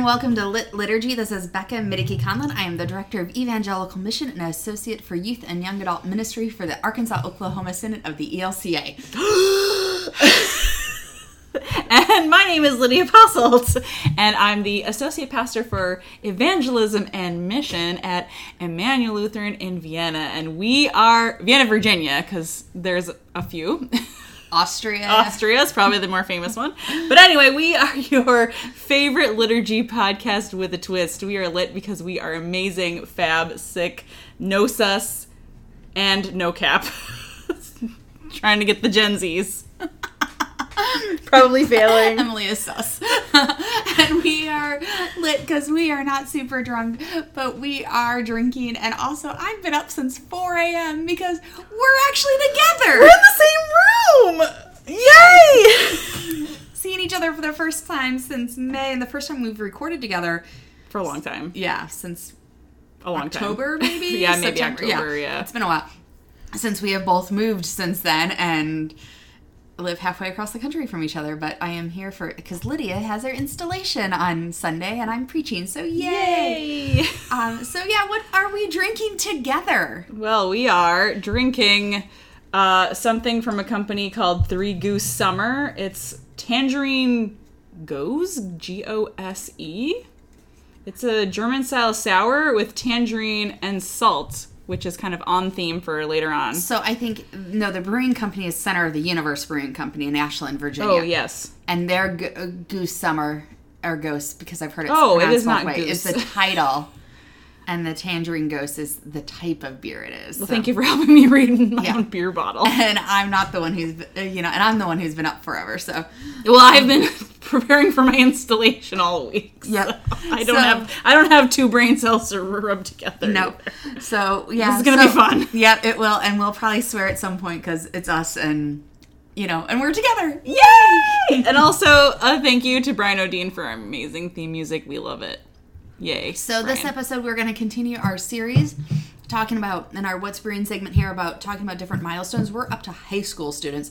and welcome to Lit Liturgy. This is Becca Midiki Conlon. I am the Director of Evangelical Mission and Associate for Youth and Young Adult Ministry for the Arkansas, Oklahoma Synod of the ELCA. And my name is Lydia Pousselt, and I'm the Associate Pastor for Evangelism and Mission at Emmanuel Lutheran in Vienna. And we are Vienna, Virginia, because there's a few. Austria is probably the more famous one. But anyway, we are your favorite liturgy podcast with a twist. We are lit because we are amazing, fab, sick, no sus, and no cap. Trying to get the Gen Zs. Probably failing. Emily is sus. And we are lit because we are not super drunk, but we are drinking. And also, I've been up since 4 a.m. because we're actually together. We're in the same room. Yay! Seeing each other for the first time since May, and the first time we've recorded together. For a long time. Yeah, since a long October, time. Maybe? Yeah, maybe September. October, yeah. It's been a while. Since we have both moved since then, and live halfway across the country from each other, but I am here for because Lydia has her installation on Sunday and I'm preaching, so yay! So yeah, what are we drinking together? Well, we are drinking something from a company called Three Goose Summer. It's Tangerine Ghost, G-O-S-E. It's a German-style sour with tangerine and salt, which is kind of on theme for later on. So I think, no, the brewing company is Center of the Universe Brewing Company in Ashland, Virginia. Oh, yes. And their Goose Summer, or Ghost, because I've heard it's pronounced it is not way, Goose. Is the title. And the Tangerine Ghost is the type of beer it is. Well, so. Thank you for helping me read my own beer bottle. And I'm not the one who's, and I'm the one who's been up forever, so. Well, I've been preparing for my installation all week. Yep. So I don't have two brain cells to rub together. No. Either. So, yeah. This is going to be fun. Yep, it will. And we'll probably swear at some point because it's us and, and we're together. Yay! And also, a thank you to Brian O'Dean for our amazing theme music. We love it. Yay. So Brian. This episode, we're going to continue our series talking about, in our What's Brewing segment here, about talking about different milestones. We're up to high school students.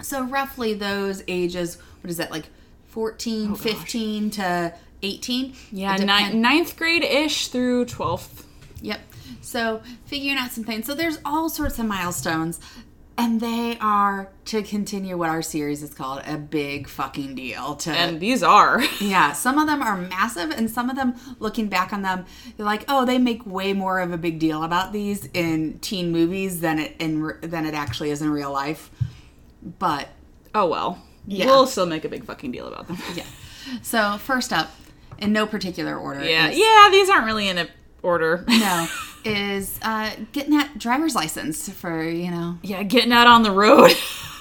So roughly those ages, what is that, like 14, 15 to 18? Yeah, ninth grade-ish through 12th. Yep. So figuring out some things. So there's all sorts of milestones, and they are, to continue what our series is called, a big fucking deal. And these are. Yeah. Some of them are massive, and some of them, looking back on them, you're like, oh, they make way more of a big deal about these in teen movies than it actually is in real life. But. Oh, well. Yeah. We'll still make a big fucking deal about them. Yeah. So, first up, in no particular order. Yeah. Yeah, these aren't really in a order. No. Is getting that driver's license for, Yeah, getting out on the road.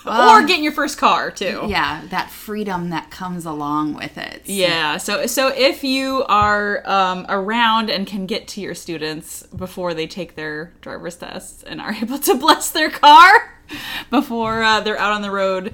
Or getting your first car, too. Yeah, that freedom that comes along with it. So. Yeah, so if you are around and can get to your students before they take their driver's tests and are able to bless their car before they're out on the road,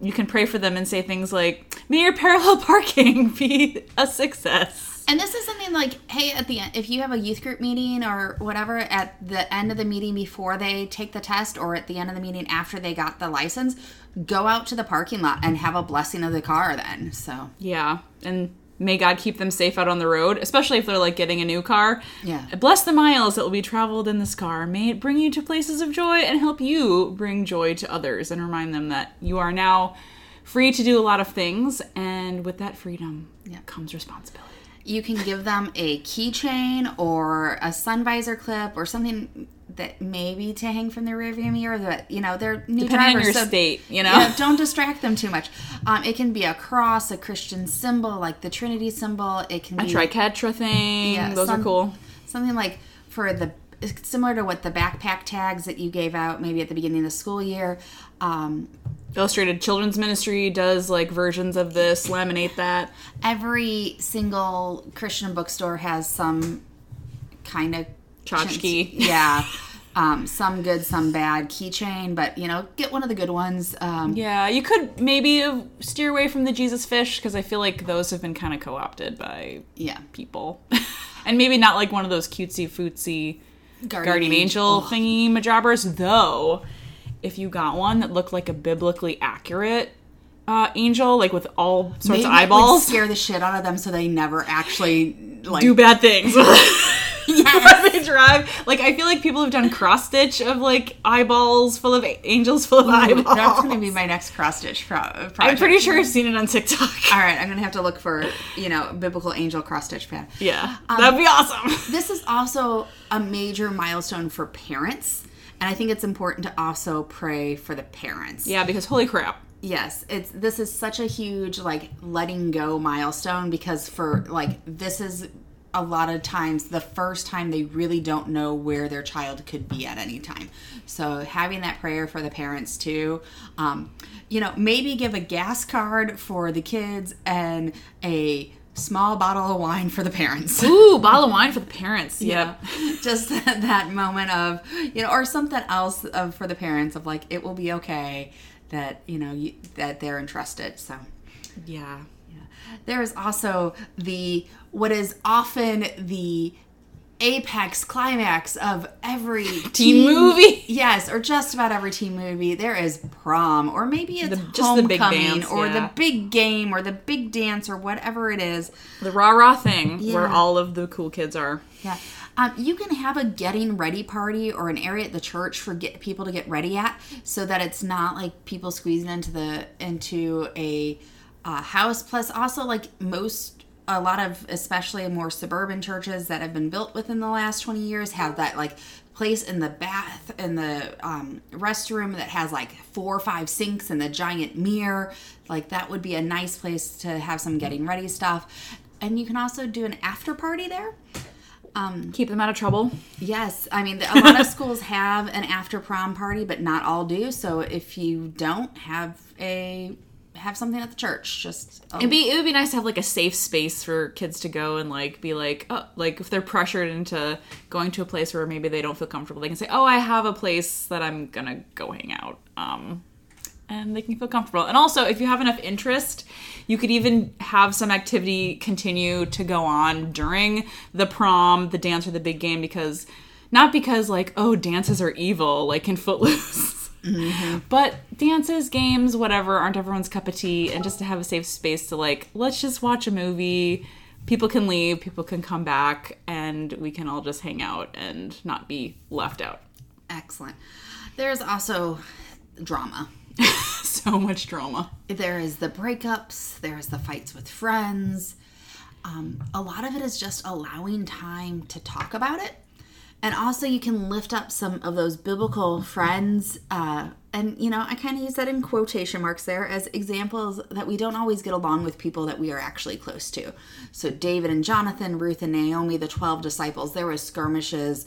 you can pray for them and say things like, may your parallel parking be a success. And this is something like, hey, at the end, if you have a youth group meeting or whatever, at the end of the meeting before they take the test or at the end of the meeting after they got the license, go out to the parking lot and have a blessing of the car then, so. Yeah, and may God keep them safe out on the road, especially if they're, getting a new car. Yeah. Bless the miles that will be traveled in this car. May it bring you to places of joy and help you bring joy to others and remind them that you are now free to do a lot of things, and with that freedom comes responsibility. You can give them a keychain or a sun visor clip or something that maybe to hang from the rearview mirror. That they're new drivers. Depending on your state, don't distract them too much. It can be a cross, a Christian symbol, like the Trinity symbol. It can be a triquetra thing. Yeah, those are cool. Something like similar to what the backpack tags that you gave out maybe at the beginning of the school year. Illustrated Children's Ministry does versions of this, laminate that. Every single Christian bookstore has some kind of tchotchke. Yeah. Some good, some bad keychain, but get one of the good ones. Yeah, you could maybe steer away from the Jesus fish because I feel like those have been kind of co-opted by people. And maybe not one of those cutesy footsy guardian angel thingy majobbers, though. If you got one that looked like a biblically accurate angel, like with all sorts of eyeballs. Would scare the shit out of them so they never actually like do bad things. Yes. They drive. Like, I feel like people have done cross stitch of like eyeballs full of angels full of eyeballs. That's going to be my next cross stitch project. I'm pretty sure I've seen it on TikTok. All right, I'm going to have to look for, you know, biblical angel cross stitch fan. Yeah, that'd be awesome. This is also a major milestone for parents, and I think it's important to also pray for the parents. Yeah, because holy crap. Yes, this is such a huge like letting go milestone, because for like this is a lot of times the first time they really don't know where their child could be at any time. So having that prayer for the parents too, you know, maybe give a gas card for the kids and a small bottle of wine for the parents. Ooh, bottle of wine for the parents. Yeah. You know, just that moment of, you know, or something else for the parents of like, it will be okay that, you know, that they're entrusted. So yeah. There is also what is often the apex climax of every teen movie. Yes, or just about every teen movie. There is prom, or maybe it's homecoming, or the big game, or the big dance, or whatever it is. The rah-rah thing where all of the cool kids are. Yeah. You can have a getting ready party or an area at the church for people to get ready at, so that it's not like people squeezing into a house. Plus also like a lot of, especially more suburban churches that have been built within the last 20 years have that like place in the bath, in the restroom that has like 4 or 5 sinks and the giant mirror. Like that would be a nice place to have some getting ready stuff. And you can also do an after party there. Keep them out of trouble. Yes. I mean, a lot of schools have an after prom party, but not all do. So if you don't have something at the church. Just it would be nice to have like a safe space for kids to go and like be like, oh, like if they're pressured into going to a place where maybe they don't feel comfortable, they can say, oh, I have a place that I'm gonna go hang out, and they can feel comfortable. And also, if you have enough interest, you could even have some activity continue to go on during the prom, the dance, or the big game, because like, oh, dances are evil, like in Footloose. Mm-hmm. But dances, games, whatever, aren't everyone's cup of tea, and just to have a safe space to like, let's just watch a movie, people can leave, people can come back, and we can all just hang out and not be left out. Excellent. There's also drama. So much drama. There is the breakups, there's the fights with friends. A lot of it is just allowing time to talk about it. And also you can lift up some of those biblical friends. And, you know, I kind of use that in quotation marks there as examples that we don't always get along with people that we are actually close to. So David and Jonathan, Ruth and Naomi, the 12 disciples, there were skirmishes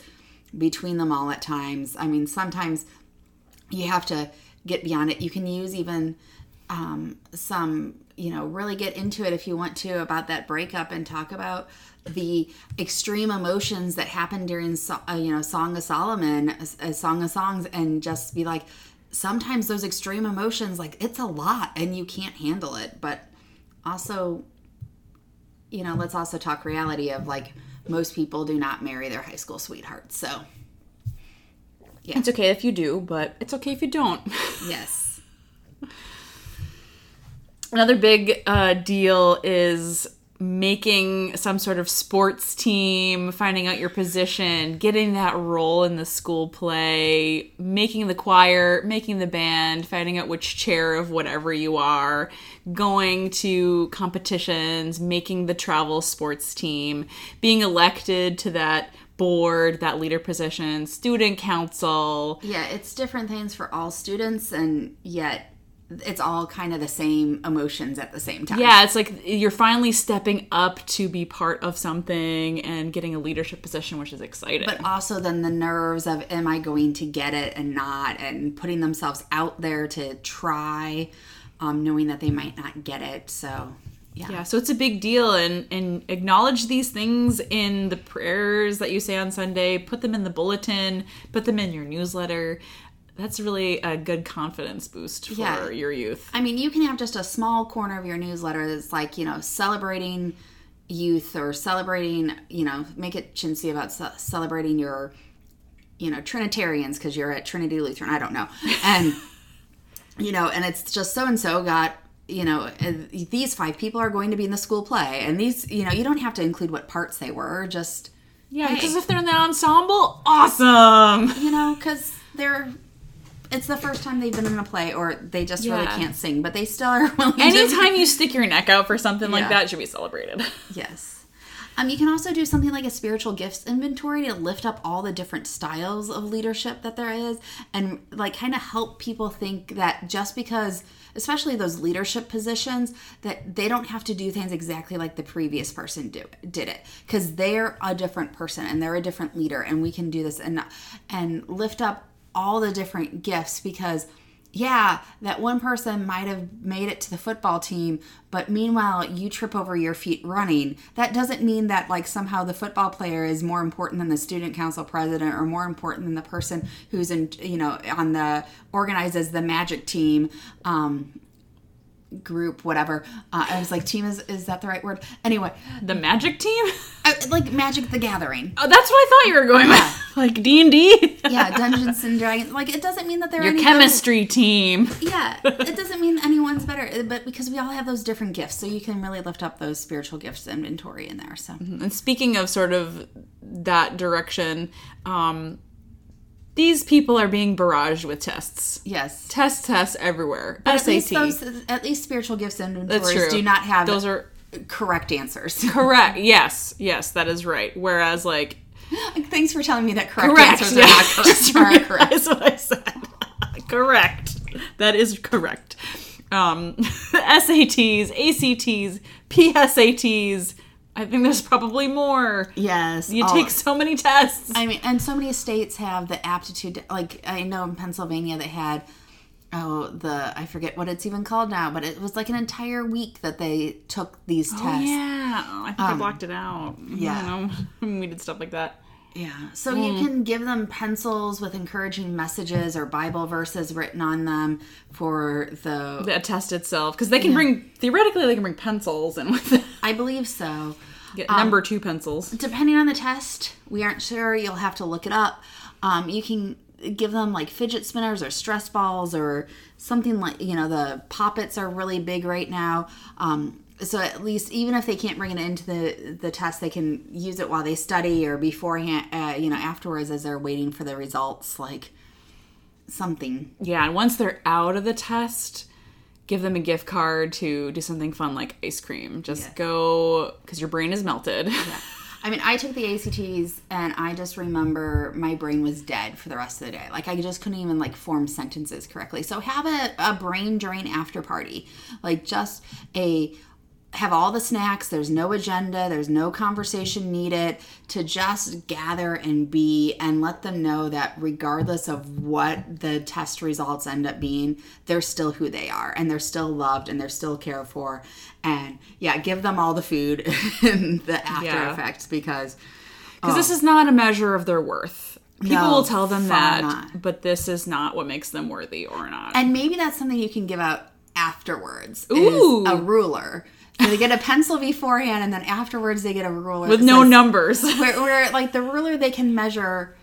between them all at times. I mean, sometimes you have to get beyond it. You can use even some, you know, really get into it if you want to about that breakup and talk about the extreme emotions that happen during, you know, Song of Solomon, Song of Songs, and just be like, sometimes those extreme emotions, like, it's a lot and you can't handle it. But also, you know, let's also talk reality of like, most people do not marry their high school sweetheart. So, yeah. It's okay if you do, but it's okay if you don't. Yes. Another big deal is making some sort of sports team, finding out your position, getting that role in the school play, making the choir, making the band, finding out which chair of whatever you are, going to competitions, making the travel sports team, being elected to that board, that leader position, student council. Yeah, it's different things for all students, and yet it's all kind of the same emotions at the same time. Yeah, it's like you're finally stepping up to be part of something and getting a leadership position, which is exciting. But also then the nerves of, am I going to get it and not, and putting themselves out there to try, knowing that they might not get it. So, yeah, so it's a big deal, and acknowledge these things in the prayers that you say on Sunday. Put them in the bulletin. Put them in your newsletter. That's really a good confidence boost for your youth. I mean, you can have just a small corner of your newsletter that's like, you know, celebrating youth, or celebrating, you know, make it chintzy about celebrating your, you know, Trinitarians because you're at Trinity Lutheran. I don't know. And, you know, and it's just so-and-so got you know, these five people are going to be in the school play. And these, you know, you don't have to include what parts they were, just... Yeah, because if they're in the ensemble, awesome! You know, because they're... It's the first time they've been in a play, or they just really can't sing, but they still are willing to... Anytime you stick your neck out for something like that, it should be celebrated. Yes. You can also do something like a spiritual gifts inventory to lift up all the different styles of leadership that there is, and like kind of help people think that just because... especially those leadership positions, that they don't have to do things exactly like the previous person did it, because they're a different person and they're a different leader, and we can do this and lift up all the different gifts, because that one person might have made it to the football team, but meanwhile you trip over your feet running. That doesn't mean that like somehow the football player is more important than the student council president, or more important than the person who's in, you know, on the organizes the magic team group, whatever. I was like, team is that the right word? Anyway, the magic team, like Magic the Gathering. Oh, that's what I thought you were going with. Like D&D. Dungeons and Dragons. Like, it doesn't mean that they're your chemistry team. It doesn't mean anyone's better, but because we all have those different gifts, so you can really lift up those spiritual gifts inventory in there. So, and speaking of sort of that direction, these people are being barraged with tests. Yes. Tests everywhere. But SAT. At least spiritual gifts inventories do not have those are correct answers. Correct. Yes, that is right. Whereas like... Thanks for telling me that correct answers are not correct. That's what I said. Correct. That is correct. SATs, ACTs, PSATs... I think there's probably more. Yes. You take so many tests. I mean, and so many states have the aptitude, like I know in Pennsylvania they had, I forget what it's even called now, but it was like an entire week that they took these tests. I think I blocked it out. Yeah. I mean, we did stuff like that. Yeah. So you can give them pencils with encouraging messages or Bible verses written on them for the test itself. Because they can bring pencils in with them. I believe so. Get number 2 pencils. Depending on the test, we aren't sure. You'll have to look it up. You can give them like fidget spinners or stress balls or something like, you know, the poppets are really big right now. So at least, even if they can't bring it into the test, they can use it while they study or beforehand, afterwards as they're waiting for the results, like something. Yeah, and once they're out of the test, give them a gift card to do something fun like ice cream. Go, because your brain is melted. Yeah. I mean, I took the ACTs, and I just remember my brain was dead for the rest of the day. Like, I just couldn't even, like, form sentences correctly. So have a brain drain after party. Like, just have all the snacks, there's no agenda, there's no conversation needed, to just gather and be, and let them know that regardless of what the test results end up being, they're still who they are, and they're still loved, and they're still cared for, and give them all the food and the after effects, because this is not a measure of their worth. People will tell them that, but this is not what makes them worthy or not. And maybe that's something you can give out afterwards. Ooh, a ruler. So they get a pencil beforehand, and then afterwards they get a ruler. With no numbers. Where, like, the ruler, they can measure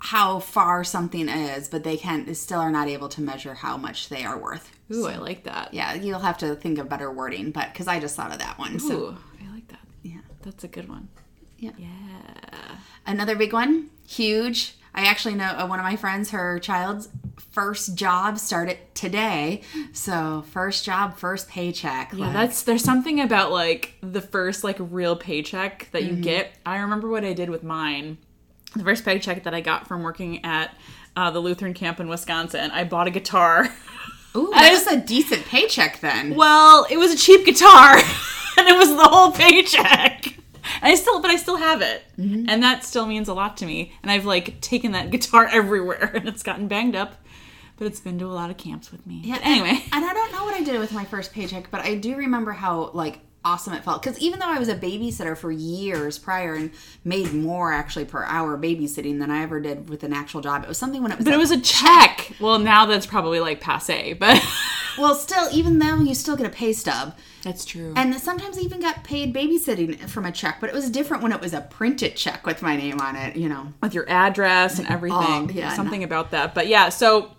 how far something is, but they still are not able to measure how much they are worth. Ooh, so, I like that. Yeah, you'll have to think of better wording, but because I just thought of that one. Ooh, so. I like that. Yeah. That's a good one. Yeah. Yeah. Another big one. Huge. I actually know one of my friends, her child's first job started today. So first job, first paycheck. Yeah, there's something about like the first like real paycheck that you get. I remember what I did with mine. The first paycheck that I got from working at the Lutheran camp in Wisconsin, I bought a guitar. Ooh, that's a decent paycheck then. Well, it was a cheap guitar and it was the whole paycheck. But I still have it. Mm-hmm. And that still means a lot to me. And I've like taken that guitar everywhere, and it's gotten banged up, but it's been to a lot of camps with me. Yeah, anyway. And I don't know what I did with my first paycheck, but I do remember how like awesome it felt. Because even though I was a babysitter for years prior and made more actually per hour babysitting than I ever did with an actual job, it was something when it was... But like, it was a check. Well, now that's probably like passe, but... Well, still, even though you still get a pay stub. That's true. And sometimes I even got paid babysitting from a check, but it was different when it was a printed check with my name on it, you know. With your address and everything. Something about that. But yeah, so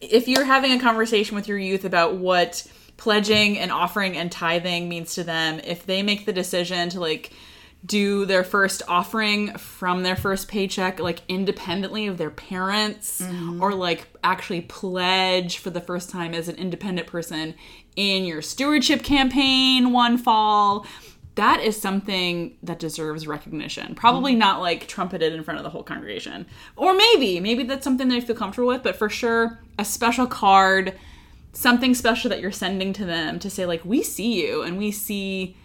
if you're having a conversation with your youth about what pledging and offering and tithing means to them. If they make the decision to like do their first offering from their first paycheck, like independently of their parents, mm-hmm. or like actually pledge for the first time as an independent person in your stewardship campaign one fall, that is something that deserves recognition. Probably not like trumpeted in front of the whole congregation. Or maybe that's something they feel comfortable with, but for sure, a special card, something special that you're sending to them to say like, we see you and we see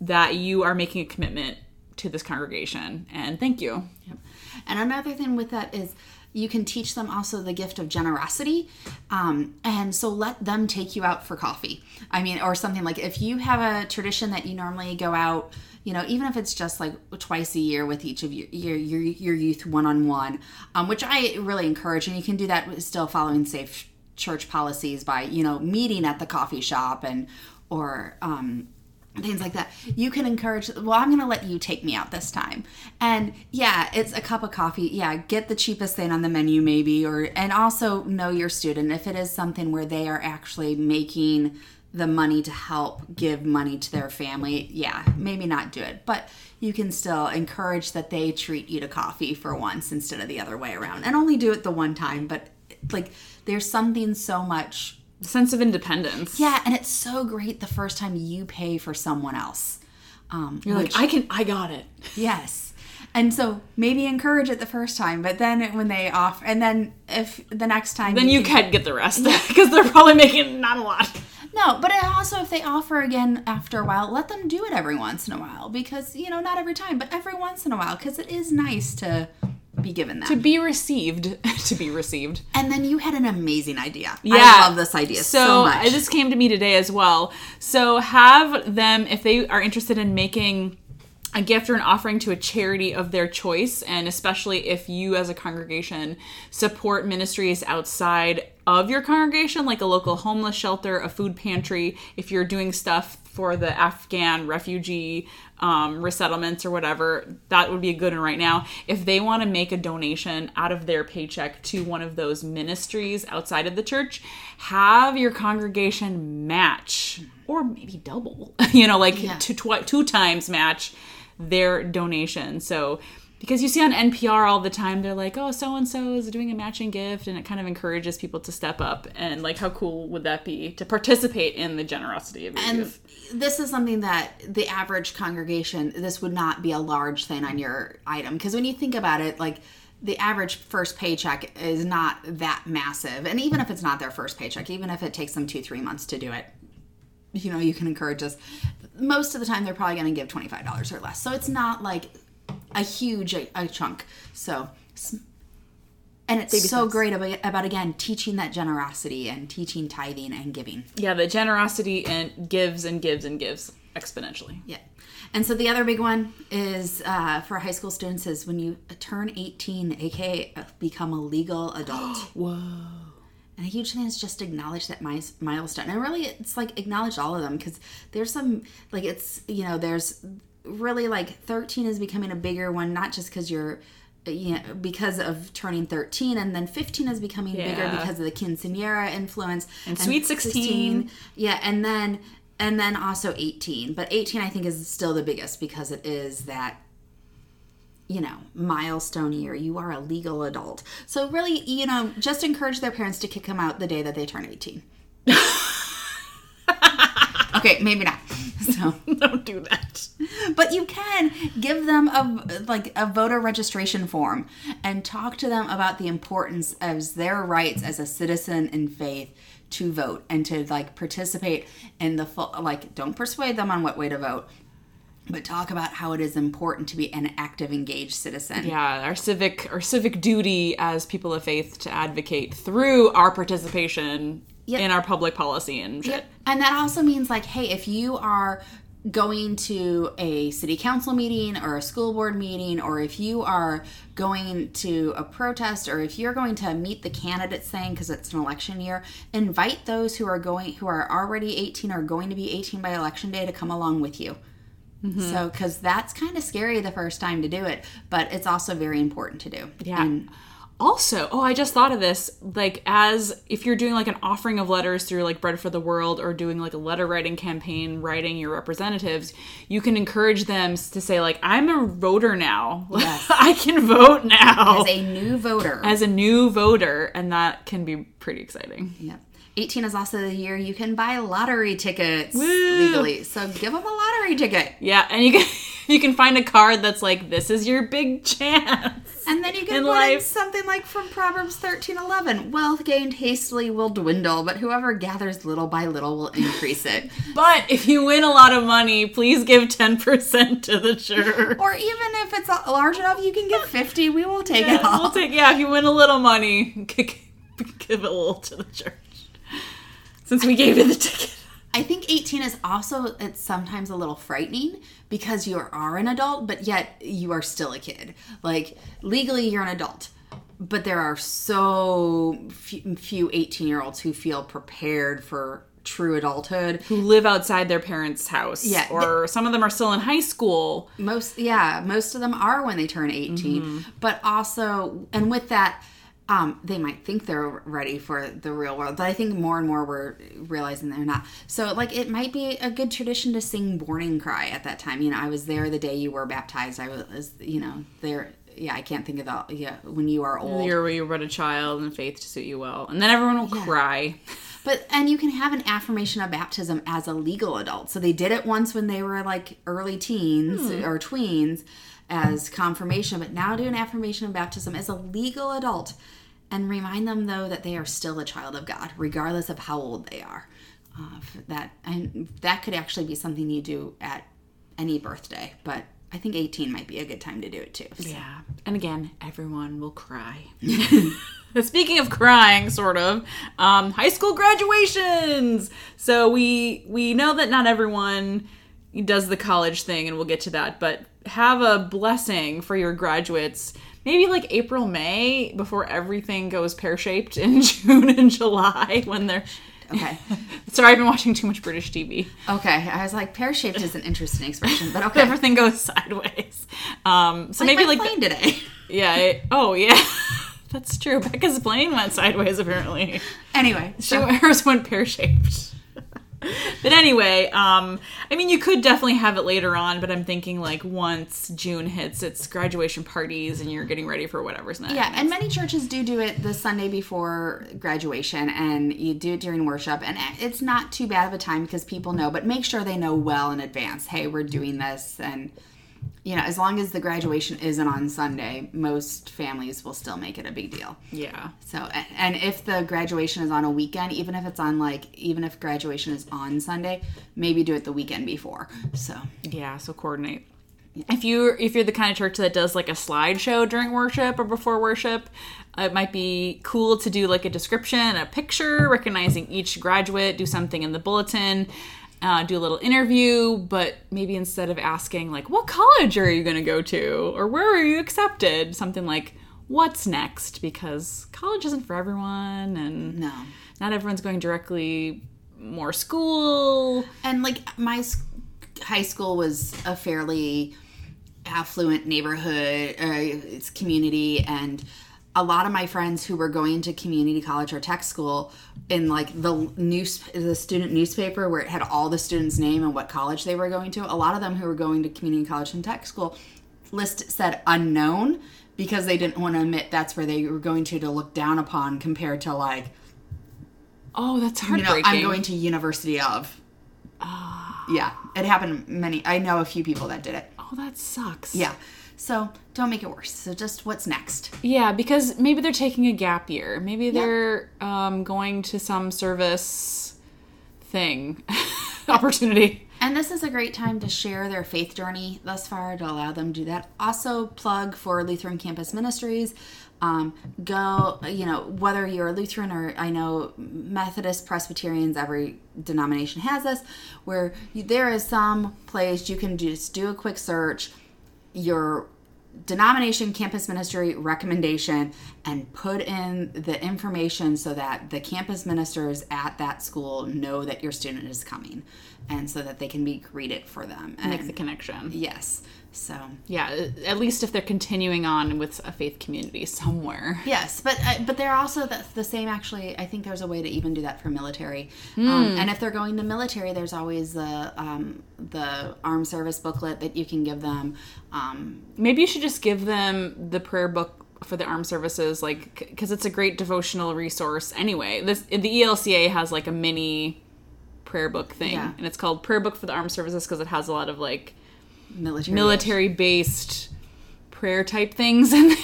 that you are making a commitment to this congregation, and thank you. Yep. And another thing with that is you can teach them also the gift of generosity. And so let them take you out for coffee. I mean, or something like if you have a tradition that you normally go out, you know, even if it's just like twice a year with each of your youth one-on-one, which I really encourage. And you can do that still following safe church policies by, you know, meeting at the coffee shop and, or, things like that. You can encourage, well, I'm going to let you take me out this time. And yeah, it's a cup of coffee. Yeah, get the cheapest thing on the menu maybe, or, and also know your student. If it is something where they are actually making the money to help give money to their family, yeah, maybe not do it. But you can still encourage that they treat you to coffee for once instead of the other way around. And only do it the one time. But like, there's something so much sense of independence. Yeah, and it's so great the first time you pay for someone else. You're which, like, I got it. Yes. And so maybe encourage it the first time, but then when they offer, and then if the next time. Then you can get the rest, because they're probably making not a lot. No, but also if they offer again after a while, let them do it every once in a while, because, you know, not every time, but every once in a while, because it is nice to be given that. To be received. To be received. And then you had an amazing idea. Yeah. I love this idea so much. So this came to me today as well. So have them, if they are interested in making a gift or an offering to a charity of their choice, and especially if you as a congregation support ministries outside of your congregation, like a local homeless shelter, a food pantry, if you're doing stuff for the Afghan refugee resettlements or whatever, that would be a good one right now. If they want to make a donation out of their paycheck to one of those ministries outside of the church, have your congregation match, or maybe double, you know, like yeah. two times match their donation. So, because you see on NPR all the time, they're like, oh, so-and-so is doing a matching gift, and it kind of encourages people to step up. And, like, how cool would that be to participate in the generosity of your youth? And this is something that the average congregation, this would not be a large thing on your item. Because when you think about it, like, the average first paycheck is not that massive. And even if it's not their first paycheck, even if it takes them 2-3 months to do it, you know, you can encourage us. Most of the time, they're probably going to give $25 or less. So it's not, like, a huge a chunk. So, and it's so great about, again, teaching that generosity and teaching tithing and giving. Yeah, the generosity and gives and gives and gives exponentially. Yeah. And so the other big one is for high school students is when you turn 18, aka become a legal adult. Whoa. And a huge thing is just acknowledge that milestone. And really, it's like acknowledge all of them, because there's some, like, it's, you know, there's really, like, 13 is becoming a bigger one, not just because you're, you know, because of turning 13, and then 15 is becoming bigger because of the quinceanera influence, and sweet 16, yeah, and then also 18. But 18, I think, is still the biggest, because it is that, you know, milestone year. You are a legal adult. So really, you know, just encourage their parents to kick them out the day that they turn 18. Okay, maybe not. So don't do that. But you can give them a voter registration form and talk to them about the importance of their rights as a citizen in faith to vote and to, like, participate in the full, like, don't persuade them on what way to vote, but talk about how it is important to be an active, engaged citizen. Yeah, our civic duty as people of faith to advocate through our participation. Yep. In our public policy and shit. Yep. And that also means, like, hey, if you are going to a city council meeting or a school board meeting, or if you are going to a protest, or if you're going to meet the candidates thing, because it's an election year, invite those who are already 18 or going to be 18 by election day to come along with you. Mm-hmm. So, because that's kind of scary the first time to do it, but it's also very important to do. Yeah. And Also, I just thought of this, like, as if you're doing like an offering of letters through like Bread for the World or doing like a letter writing campaign, writing your representatives, you can encourage them to say like, I'm a voter now. Yes. I can vote now. As a new voter. And that can be pretty exciting. Yeah. 18 is also the year you can buy lottery tickets legally. So give them a lottery ticket. Yeah, and you can find a card that's like, this is your big chance. And then you can put something like from Proverbs 13:11. Wealth gained hastily will dwindle, but whoever gathers little by little will increase it. But if you win a lot of money, please give 10% to the church. Or even if it's large enough, you can give 50. We will take it all. If you win a little money, give a little to the church. Since we gave you the ticket. I think 18 is also, it's sometimes a little frightening because you are an adult, but yet you are still a kid. Like, legally you're an adult, but there are so few 18-year-olds who feel prepared for true adulthood. Who live outside their parents' house. Yeah. Or some of them are still in high school. Most of them are when they turn 18. Mm-hmm. But also, and with that... they might think they're ready for the real world, but I think more and more we're realizing they're not. So, like, it might be a good tradition to sing Morning Cry at that time. You know, I was there the day you were baptized. I was, you know, there. Yeah, I can't think of that. Yeah, when you are old. The year where you were but a child and faith to suit you well. And then everyone will cry. And you can have an affirmation of baptism as a legal adult. So they did it once when they were, like, early teens or tweens as confirmation. But now do an affirmation of baptism as a legal adult. And remind them, though, that they are still a child of God, regardless of how old they are. That could actually be something you do at any birthday. But I think 18 might be a good time to do it, too. So. Yeah. And again, everyone will cry. Speaking of crying, sort of, high school graduations! So we know that not everyone does the college thing, and we'll get to that. But have a blessing for your graduates. Maybe like April, May, before everything goes pear-shaped in June and July when they're... Okay. Sorry, I've been watching too much British TV. Okay. I was like, pear-shaped is an interesting expression, but okay. Everything goes sideways. So like maybe my plane today. Yeah. That's true. Becca's plane went sideways, apparently. Anyway. Hers went pear-shaped. But anyway, I mean, you could definitely have it later on, but I'm thinking like once June hits, it's graduation parties and you're getting ready for whatever's next. Yeah, and many churches do it the Sunday before graduation, and you do it during worship, and it's not too bad of a time because people know, but make sure they know well in advance, hey, we're doing this, and you know, as long as the graduation isn't on Sunday, most families will still make it a big deal. Yeah. So, and if the graduation is on a weekend, even if graduation is on Sunday, maybe do it the weekend before. So. Yeah, so coordinate. Yeah. If you're the kind of church that does like a slideshow during worship or before worship, it might be cool to do like a description, a picture, recognizing each graduate, do something in the bulletin. Do a little interview, but maybe instead of asking, like, what college are you going to go to? Or where are you accepted? Something like, what's next? Because college isn't for everyone, and not everyone's going directly more school. And, like, my high school was a fairly affluent neighborhood, it's community, and a lot of my friends who were going to community college or tech school in like the student newspaper where it had all the students' name and what college they were going to, a lot of them who were going to community college and tech school said unknown because they didn't want to admit that's where they were going to look down upon compared to like, oh, that's heartbreaking. You know, I'm going to University of. Oh. Yeah, it happened I know a few people that did it. Oh, that sucks. Yeah. So don't make it worse. So just what's next? Yeah, because maybe they're taking a gap year. Maybe they're going to some service thing, opportunity. And this is a great time to share their faith journey thus far, to allow them to do that. Also plug for Lutheran Campus Ministries. Go, you know, whether you're a Lutheran or I know Methodist, Presbyterians, every denomination has this, where there is some place you can just do a quick search, your denomination campus ministry recommendation, and put in the information so that the campus ministers at that school know that your student is coming and so that they can be greeted for them. And make the connection. Yes. So, yeah, at least if they're continuing on with a faith community somewhere. Yes, but they're also the same, actually. I think there's a way to even do that for military. And if they're going to military, there's always the armed service booklet that you can give them. Maybe you should just give them the prayer book for the armed services, like, because it's a great devotional resource anyway. The ELCA has, like, a mini prayer book thing, yeah. And it's called Prayer Book for the Armed Services because it has a lot of, like, military-based prayer type things in there.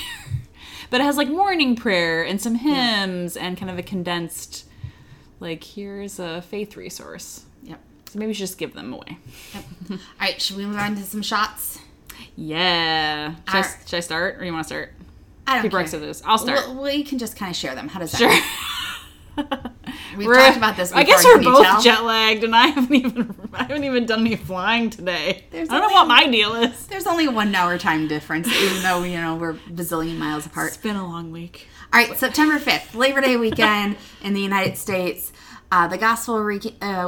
But it has, like, morning prayer and some hymns, yeah. And kind of a condensed, like, here's a faith resource. Yep. So maybe we should just give them away. Yep. All right, should we move on to some shots? Yeah. Should I start, or you want to start? I don't care. This. I'll start. We can just kind of share them. How does that work? Sure. We've talked about this before. I guess we're both jet lagged, and I haven't even done any flying today. I don't know what my deal is. There's only 1 hour time difference, even though, you know, we're bazillion miles apart. It's been a long week. All right, September 5th, Labor Day weekend in the United States. The gospel reeks. I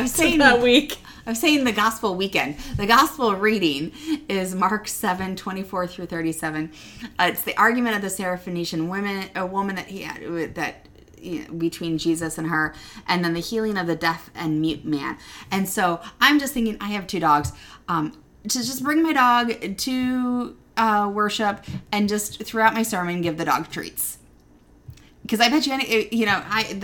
was saying that week. I'm saying the gospel weekend. The gospel reading is Mark 7:24 through 37. It's the argument of the Syrophoenician woman that he had, that, you know, between Jesus and her, and then the healing of the deaf and mute man. And so I'm just thinking, I have two dogs. To just bring my dog to worship and just throughout my sermon give the dog treats. Because I bet you,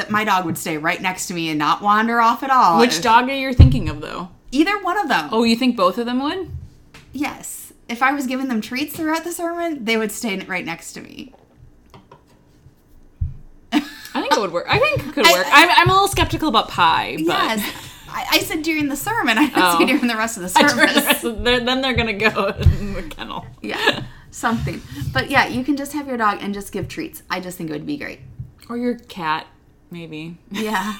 my dog would stay right next to me and not wander off at all. Which dog are you thinking of, though? Either one of them. Oh, you think both of them would? Yes. If I was giving them treats throughout the sermon, they would stay right next to me. I think it would work. I think it could work. I'm a little skeptical about pie, but... Yes. I said during the sermon. I didn't say during the rest of the service. Then they're going to go in the kennel. Yeah. Something. But yeah, you can just have your dog and just give treats. I just think it would be great. Or your cat, maybe. Yeah.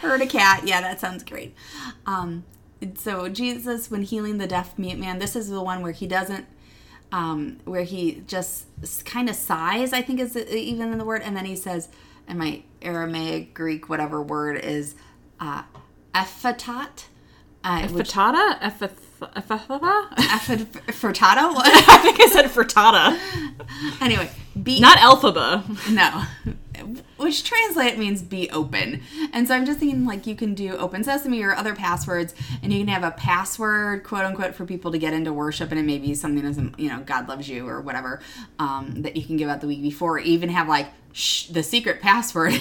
Herd a cat. Yeah, that sounds great. So Jesus, when healing the deaf mute man, this is the one where he doesn't, where he just kind of sighs, I think is even in the word. And then he says, in my Aramaic, Greek, whatever word is, ephatot. Ephratata? Frittata? I think I said frittata. Anyway. Not alphaba. No. Which translate means be open. And so I'm just thinking, like, you can do Open Sesame or other passwords, and you can have a password, quote unquote, for people to get into worship, and it may be something as, you know, God loves you or whatever, that you can give out the week before. Even have, like, the secret password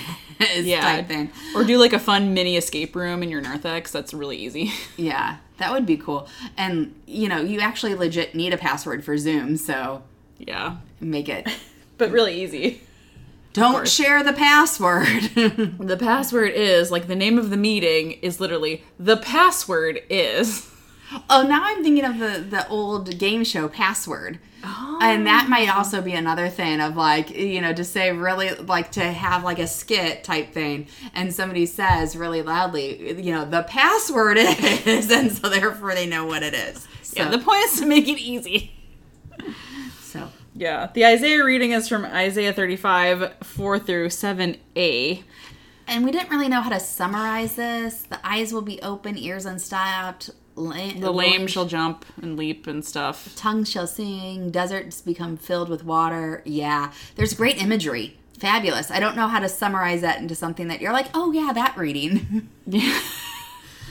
is type thing. Or do, like, a fun mini escape room in your narthex. That's really easy. Yeah, that would be cool. And, you know, you actually legit need a password for Zoom, so. Yeah. Make it. But really easy. Don't share the password. The password is, like, the name of the meeting is literally, the password is. Oh, now I'm thinking of the old game show Password. Oh. And that might also be another thing of, like, you know, to say really, like, to have, like, a skit type thing. And somebody says really loudly, you know, the password is. And so therefore they know what it is. So. Yeah, the point is to make it easy. So. Yeah, the Isaiah reading is from Isaiah 35, 4 through 7a. And we didn't really know how to summarize this. The eyes will be open, ears unstopped. The lame shall jump and leap and stuff. Tongues shall sing. Deserts become filled with water. Yeah, there's great imagery. Fabulous. I don't know how to summarize that into something that you're like, oh, yeah, that reading. Yeah.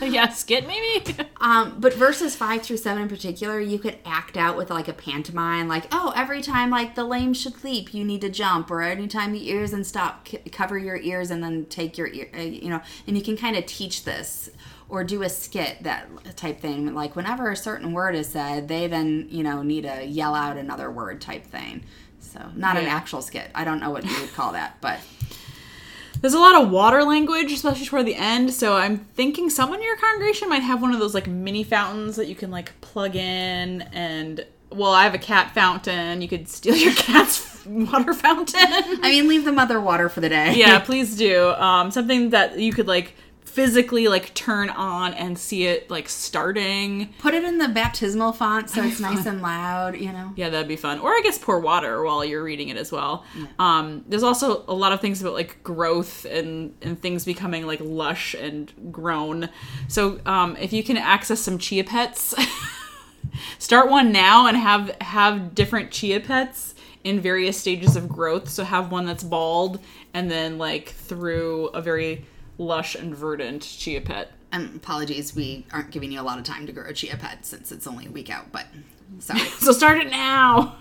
Yeah, skit maybe? But verses 5 through 7 in particular, you could act out with, like, a pantomime. Like, oh, every time, like, the lame should leap, you need to jump. Or any time the ears and stop, cover your ears and then take your ear, you know. And you can kind of teach this. Or do a skit, that type thing. Like, whenever a certain word is said, they then, you know, need to yell out another word type thing. So, not an actual skit. I don't know what you would call that, but... There's a lot of water language, especially toward the end, so I'm thinking someone in your congregation might have one of those, like, mini fountains that you can, like, plug in, and, well, I have a cat fountain. You could steal your cat's water fountain. I mean, leave the mother water for the day. Yeah, please do. Something that you could, like, physically like turn on and see it like starting. Put it in the baptismal font so it's nice and loud, you know. Yeah, that'd be fun. Or I guess pour water while you're reading it as well. Yeah. There's also a lot of things about like growth and things becoming like lush and grown. So if you can access some chia pets, start one now and have different chia pets in various stages of growth. So have one that's bald and then like through a very lush and verdant chia pet. Apologies, we aren't giving you a lot of time to grow a chia pet since it's only a week out, but sorry. So start it now!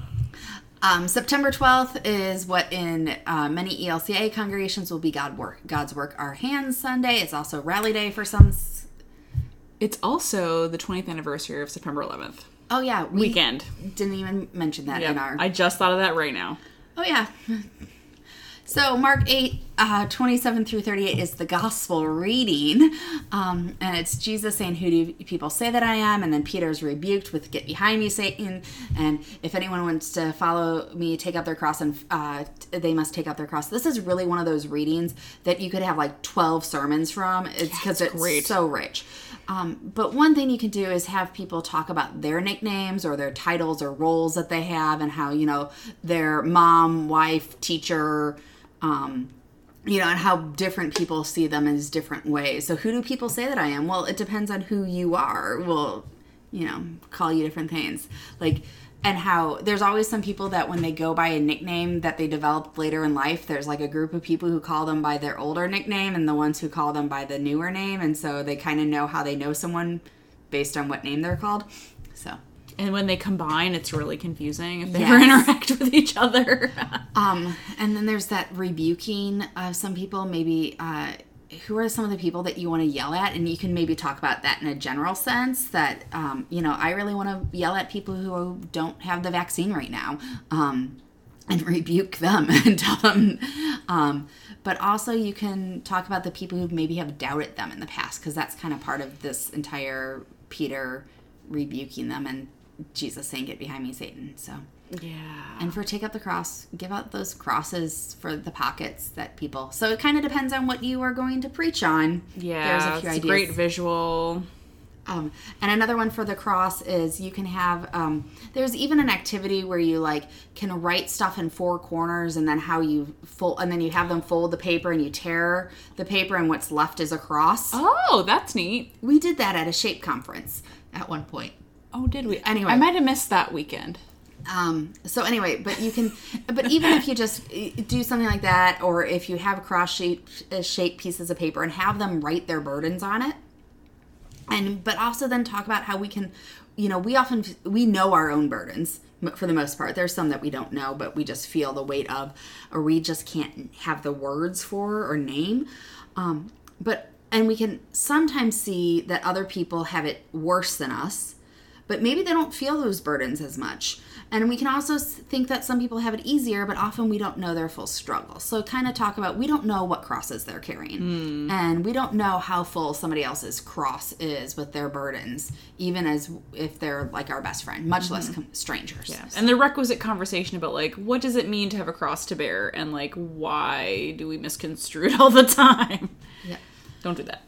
September 12th is what in many ELCA congregations will be God's Work Our Hands Sunday. It's also Rally Day for some. It's also the 20th anniversary of September 11th. Oh yeah. Weekend. Didn't even mention that in our... I just thought of that right now. Oh yeah. So Mark 8, 27 through 38 is the gospel reading, and it's Jesus saying, "Who do people say that I am?" And then Peter's rebuked with, "Get behind me, Satan." And if anyone wants to follow me, take up their cross, and they must take up their cross. This is really one of those readings that you could have like 12 sermons from. It's because it's great. So rich. But one thing you can do is have people talk about their nicknames or their titles or roles that they have and how, you know, their mom, wife, teacher, you know, and how different people see them in different ways. So who do people say that I am? Well, it depends on who you are. We'll, you know, call you different things. Like, and how there's always some people that when they go by a nickname that they developed later in life, there's like a group of people who call them by their older nickname and the ones who call them by the newer name. And so they kind of know how they know someone based on what name they're called. So. And when they combine, it's really confusing if they ever interact with each other. And then there's that rebuking of some people, maybe... who are some of the people that you want to yell at? And you can maybe talk about that in a general sense that, you know, I really want to yell at people who don't have the vaccine right now, and rebuke them and tell them. But also you can talk about the people who maybe have doubted them in the past, because that's kind of part of this entire Peter rebuking them and Jesus saying, "Get behind me, Satan." So, yeah. And for take up the cross, give out those crosses for the pockets that people. So it kind of depends on what you are going to preach on. Yeah, there's a few ideas. A great visual. And another one for the cross is you can have, there's even an activity where you like can write stuff in four corners and then how you fold, and then you have them fold the paper and you tear the paper and what's left is a cross. Oh, that's neat. We did that at a shape conference at one point. Oh, did we? Anyway. I might have missed that weekend. So anyway, but you can, but even if you just do something like that, or if you have cross-shaped pieces of paper and have them write their burdens on it, and but also then talk about how we can, you know, we know our own burdens for the most part. There's some that we don't know, but we just feel the weight of, or we just can't have the words for or name. And we can sometimes see that other people have it worse than us. But maybe they don't feel those burdens as much. And we can also think that some people have it easier, but often we don't know their full struggle. So kind of talk about, we don't know what crosses they're carrying. And we don't know how full somebody else's cross is with their burdens, even as if they're like our best friend, much less strangers. Yeah. So. And the requisite conversation about like, what does it mean to have a cross to bear? And like, why do we misconstrue it all the time? Yeah. Don't do that.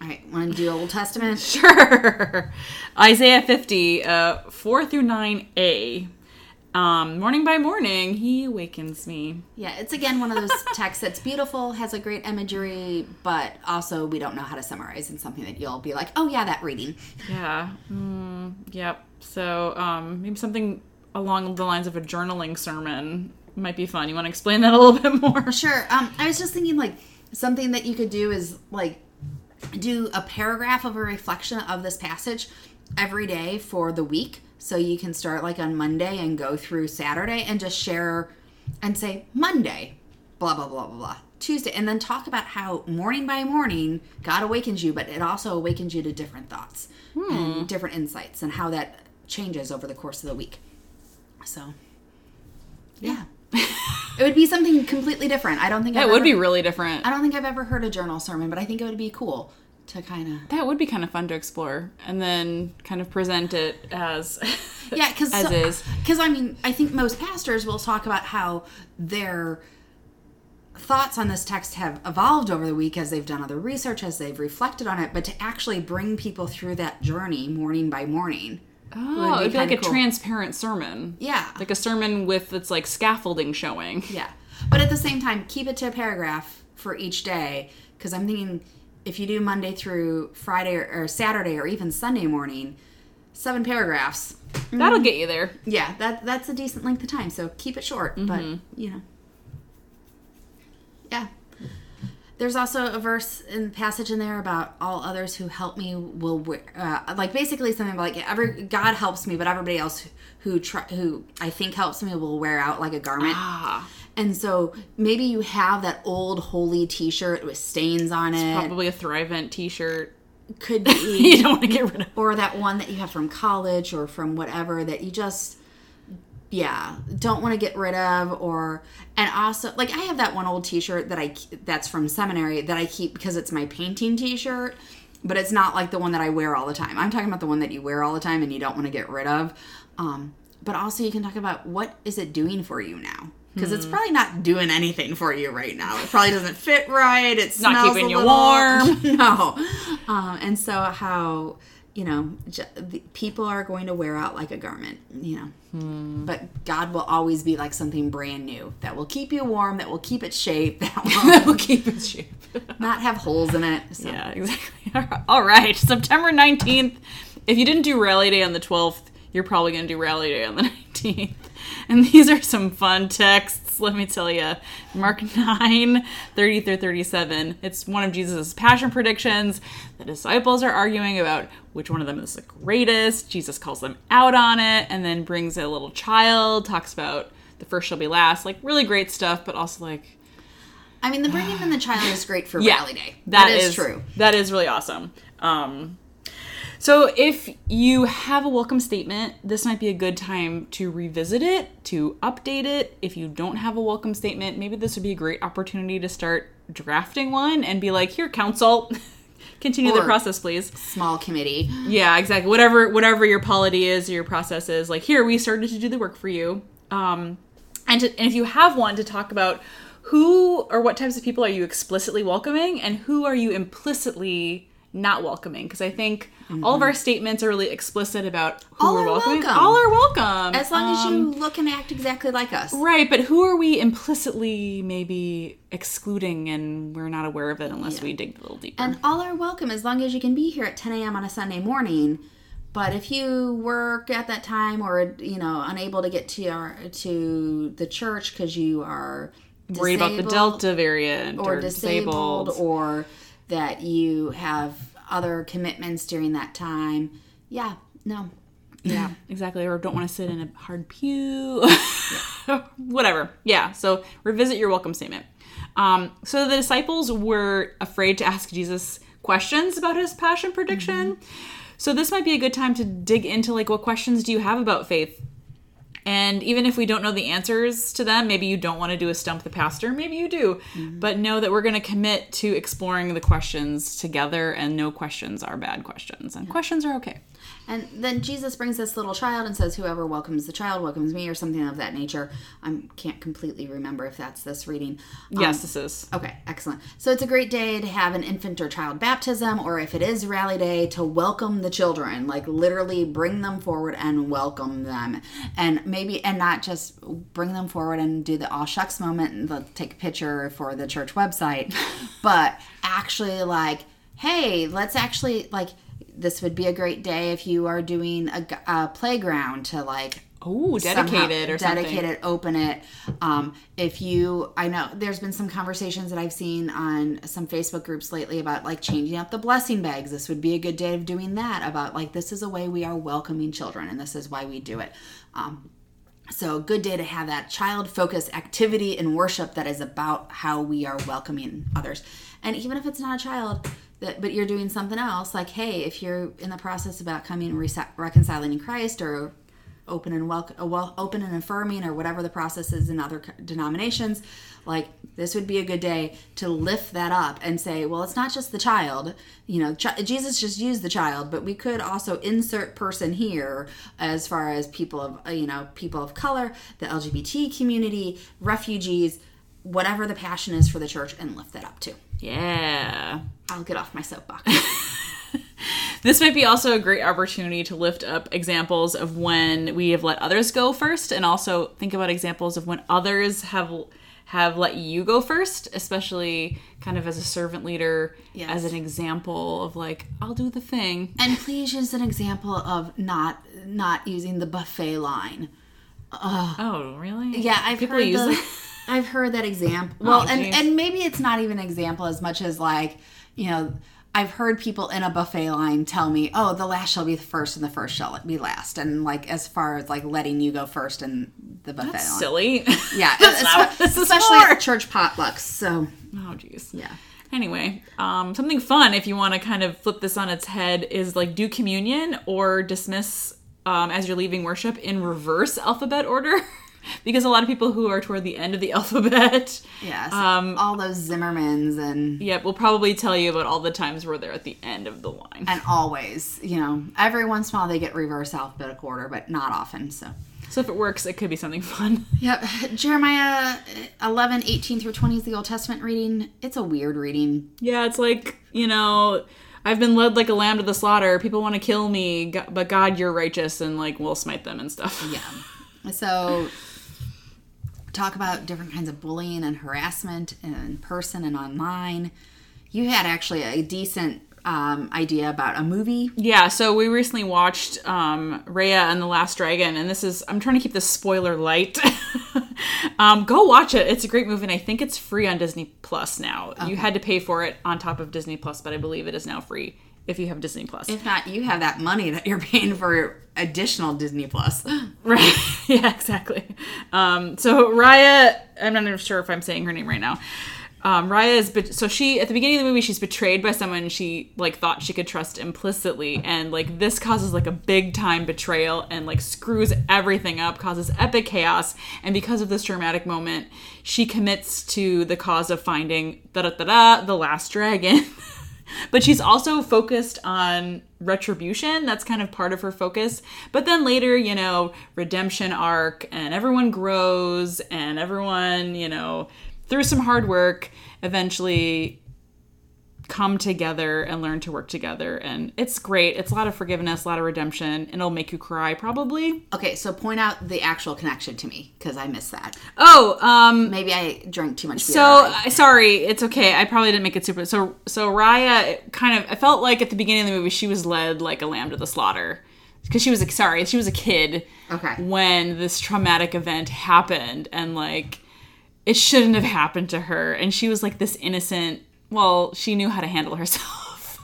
All right, want to do Old Testament? Sure. Isaiah 50, 4 through 9a. Morning by morning, he awakens me. Yeah, it's again one of those texts that's beautiful, has a great imagery, but also we don't know how to summarize in something that you'll be like, oh yeah, that reading. Yeah. Yep. So maybe something along the lines of a journaling sermon might be fun. You want to explain that a little bit more? Sure. I was just thinking like something that you could do is like, do a paragraph of a reflection of this passage every day for the week. So you can start like on Monday and go through Saturday and just share and say Monday, blah, blah, blah, blah, blah, Tuesday. And then talk about how morning by morning God awakens you, but it also awakens you to different thoughts and different insights and how that changes over the course of the week. So, yeah. It would be something completely different. I don't think it would be really different. I don't think I've ever heard a journal sermon, but I think it would be cool to kind of. That would be kind of fun to explore, and then kind of present it as because I mean I think most pastors will talk about how their thoughts on this text have evolved over the week as they've done other research, as they've reflected on it, but to actually bring people through that journey morning by morning. Oh, it'd be like a transparent sermon. Yeah. Like a sermon with, it's like scaffolding showing. Yeah. But at the same time, keep it to a paragraph for each day, because I'm thinking if you do Monday through Friday or Saturday or even Sunday morning, 7 paragraphs. Mm-hmm. That'll get you there. Yeah, that's a decent length of time, so keep it short, mm-hmm. but, you know. Yeah. There's also a verse in passage in there about all others who help me will wear, like basically something about like God helps me, but everybody else who I think helps me will wear out like a garment. Ah. And so maybe you have that old holy T-shirt with stains on it. It's probably a Thrivent T-shirt. Could be. You don't want to get rid of. Or that one that you have from college or from whatever that you just... Yeah, don't want to get rid of, and also, like, I have that one old T-shirt that's from seminary that I keep because it's my painting T-shirt, but it's not like the one that I wear all the time. I'm talking about the one that you wear all the time and you don't want to get rid of, but also you can talk about what is it doing for you now, because it's probably not doing anything for you right now. It probably doesn't fit right. It's not keeping you warm. No, and so how... You know, people are going to wear out like a garment, you know. But God will always be like something brand new that will keep you warm, that will keep its shape, that will keep its shape. Not have holes in it. So. Yeah, exactly. All right. September 19th. If you didn't do Rally Day on the 12th, you're probably going to do Rally Day on the 19th. And these are some fun texts, let me tell you. Mark 9:30-37. It's one of Jesus' passion predictions. The disciples are arguing about which one of them is the greatest. Jesus calls them out on it and then brings a little child, talks about the first shall be last. Like, really great stuff, but also like... I mean, the bringing in the child is great for Rally Day. That is true. That is really awesome. So if you have a welcome statement, this might be a good time to revisit it, to update it. If you don't have a welcome statement, maybe this would be a great opportunity to start drafting one and be like, here, council, continue the process, please. Small committee. Yeah, exactly. Whatever your polity is or your process is, like, here, we started to do the work for you. And if you have one, to talk about who or what types of people are you explicitly welcoming and who are you implicitly not welcoming, because I think all of our statements are really explicit about who we're welcoming. All are welcome. As long as you look and act exactly like us. Right, but who are we implicitly maybe excluding and we're not aware of it unless we dig a little deeper. And all are welcome as long as you can be here at 10 a.m. on a Sunday morning. But if you work at that time or, you know, unable to get to the church because you are worried about the Delta variant or disabled or... that you have other commitments during that time. Yeah, no. Yeah, exactly. Or don't want to sit in a hard pew. Whatever. Yeah, so revisit your welcome statement. So the disciples were afraid to ask Jesus questions about his passion prediction. Mm-hmm. So this might be a good time to dig into, like, what questions do you have about faith? And even if we don't know the answers to them, maybe you don't want to do a stump the pastor, maybe you do, but know that we're going to commit to exploring the questions together, and no questions are bad questions, and questions are okay. And then Jesus brings this little child and says, whoever welcomes the child welcomes me, or something of that nature. I can't completely remember if that's this reading. Yes, this is. Okay, excellent. So it's a great day to have an infant or child baptism, or if it is Rally Day, to welcome the children, like literally bring them forward and welcome them. And maybe, and not just bring them forward and do the aw shucks moment and they'll take a picture for the church website, but actually like, hey, let's actually like... This would be a great day if you are doing a playground to, like... Oh, dedicate it, open it. If you... I know there's been some conversations that I've seen on some Facebook groups lately about, like, changing up the blessing bags. This would be a good day of doing that. About, like, this is a way we are welcoming children, and this is why we do it. So good day to have that child-focused activity and worship that is about how we are welcoming others. And even if it's not a child... But you're doing something else, like, hey, if you're in the process about coming and reconciling in Christ, or open and affirming, or whatever the process is in other denominations, like, this would be a good day to lift that up and say, well, it's not just the child. You know, Jesus just used the child, but we could also insert person here as far as people of color, the LGBT community, refugees. whatever the passion is for the church and lift that up to. Yeah. I'll get off my soapbox. This might be also a great opportunity to lift up examples of when we have let others go first, and also think about examples of when others have let you go first, especially kind of as a servant leader, yes, as an example of like, I'll do the thing. And please use an example of not using the buffet line. Oh, really? Yeah, I've heard that example. Well, and maybe it's not even an example as much as like, you know, I've heard people in a buffet line tell me, oh, the last shall be the first and the first shall be last. And like, as far as like letting you go first in the buffet line. That's silly. Yeah. Especially at church potlucks. So. Oh, geez. Yeah. Anyway, something fun if you want to kind of flip this on its head is like do communion or dismiss as you're leaving worship in reverse alphabet order. Because a lot of people who are toward the end of the alphabet. Yes. All those Zimmermans and... Yep, we'll probably tell you about all the times where they're at the end of the line. And always, you know, every once in a while they get reverse alphabetic order, but not often, so... So if it works, it could be something fun. Yep. Jeremiah 11:18-20 is the Old Testament reading. It's a weird reading. Yeah, it's like, you know... I've been led like a lamb to the slaughter. People want to kill me, but God, you're righteous, and like we'll smite them and stuff. Yeah. So talk about different kinds of bullying and harassment in person and online. You had actually a decent idea about a movie. Yeah. So we recently watched Raya and the Last Dragon, and this is, I'm trying to keep this spoiler light. Go watch it. It's a great movie, and I think it's free on Disney Plus now. Okay. You had to pay for it on top of Disney Plus, but I believe it is now free if you have Disney Plus. If not, you have that money that you're paying for additional Disney Plus. Right. Yeah, exactly. So Raya, I'm not even sure if I'm saying her name right now. Raya is, so she, at the beginning of the movie, she's betrayed by someone she, like, thought she could trust implicitly, and, like, this causes, like, a big-time betrayal and, like, screws everything up, causes epic chaos, and because of this dramatic moment, she commits to the cause of finding, the last dragon. But she's also focused on retribution. That's kind of part of her focus. But then later, you know, redemption arc, and everyone grows, and everyone, you know... through some hard work, eventually come together and learn to work together. And it's great. It's a lot of forgiveness, a lot of redemption, and it'll make you cry probably. Okay, so point out the actual connection to me, because I missed that. Oh, maybe I drank too much beer. So, sorry, it's okay. I probably didn't make it super. So Raya kind of, I felt like at the beginning of the movie, she was led like a lamb to the slaughter. Because she was a kid when this traumatic event happened, and like... it shouldn't have happened to her. And she was like this innocent, well, she knew how to handle herself,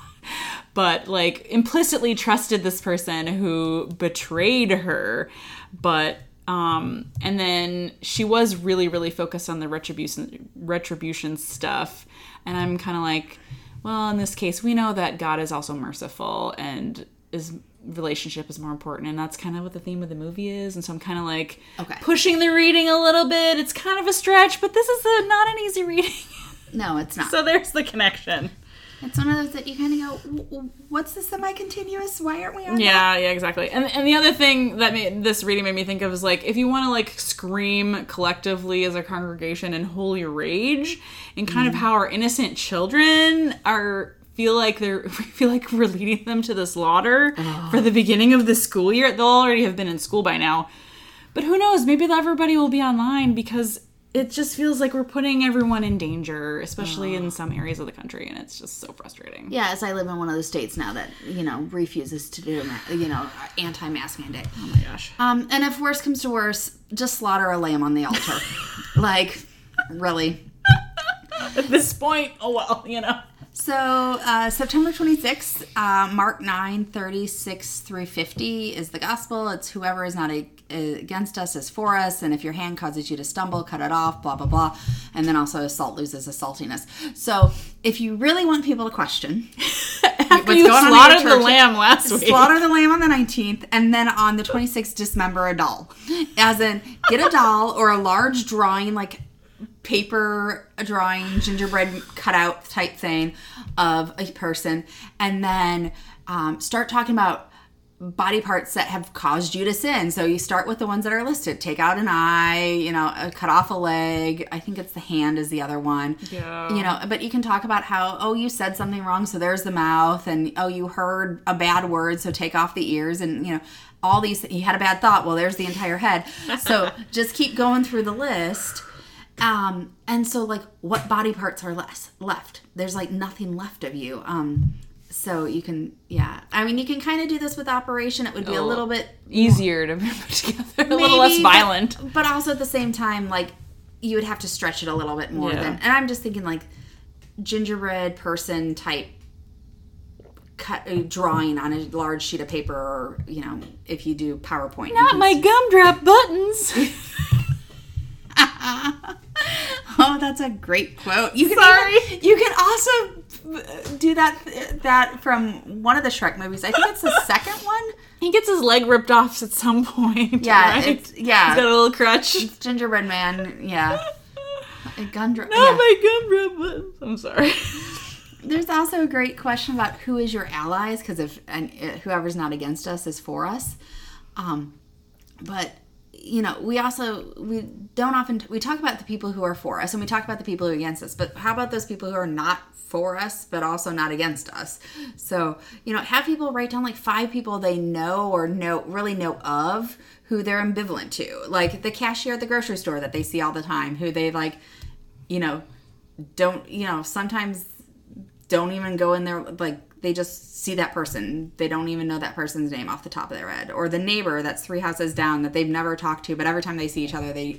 but like implicitly trusted this person who betrayed her. But, and then she was really, really focused on the retribution stuff. And I'm kind of like, well, in this case, we know that God is also merciful and is relationship is more important, and that's kind of what the theme of the movie is. And so I'm kind of like pushing the reading a little bit. It's kind of a stretch, but this is not an easy reading. No, it's not. So there's the connection. It's one of those that you kind of go, what's the semi-continuous? Why aren't we on that? Yeah, exactly. And the other thing that this reading made me think of is like, if you want to like scream collectively as a congregation in holy rage, and kind of how our innocent children are... feel like we're leading them to the slaughter for the beginning of the school year. They'll already have been in school by now. But who knows? Maybe everybody will be online, because it just feels like we're putting everyone in danger, especially in some areas of the country. And it's just so frustrating. Yeah, as I live in one of those states now that, you know, refuses to do, you know, anti-mask mandate. Oh my gosh. And if worse comes to worse, just slaughter a lamb on the altar. Like, really. At this point, oh well, you know. So, September 26th, Mark 9:36-50 is the gospel. It's whoever is not against us is for us. And if your hand causes you to stumble, cut it off, blah, blah, blah. And then also assault loses its saltiness. So if you really want people to question what's going on, slaughtered the lamb last week. Slaughter the lamb on the 19th, and then on the 26th, dismember a doll. As in, get a doll or a large drawing, like paper drawing, gingerbread cutout type thing of a person, and then start talking about body parts that have caused you to sin. So you start with the ones that are listed. Take out an eye, cut off a leg. I think it's the hand is the other one. Yeah. But you can talk about how, you said something wrong, so there's the mouth. And, you heard a bad word, so take off the ears. And, all these, you had a bad thought. Well, there's the entire head. So just keep going through the list. And so, what body parts are left? There's, nothing left of you. So you can, you can kind of do this with operation. It would be a little bit easier to put together, a little less violent. But also at the same time, you would have to stretch it a little bit more than, and I'm just thinking gingerbread person type drawing on a large sheet of paper or, if you do PowerPoint. Not my gumdrop buttons. Oh, that's a great quote. You can also do that from one of the Shrek movies. I think it's the second one. He gets his leg ripped off at some point. Yeah, right? He's got a little crutch. Gingerbread man. Yeah. My gumdrop buttons. I'm sorry. There's also a great question about who is your allies, because whoever's not against us is for us. But we talk about the people who are for us, and we talk about the people who are against us, but how about those people who are not for us, but also not against us? So, have people write down 5 people they know or really know of who they're ambivalent to, like the cashier at the grocery store that they see all the time, who they don't, sometimes don't even go in there, they just see that person. They don't even know that person's name off the top of their head. Or the neighbor that's 3 houses down that they've never talked to, but every time they see each other, they,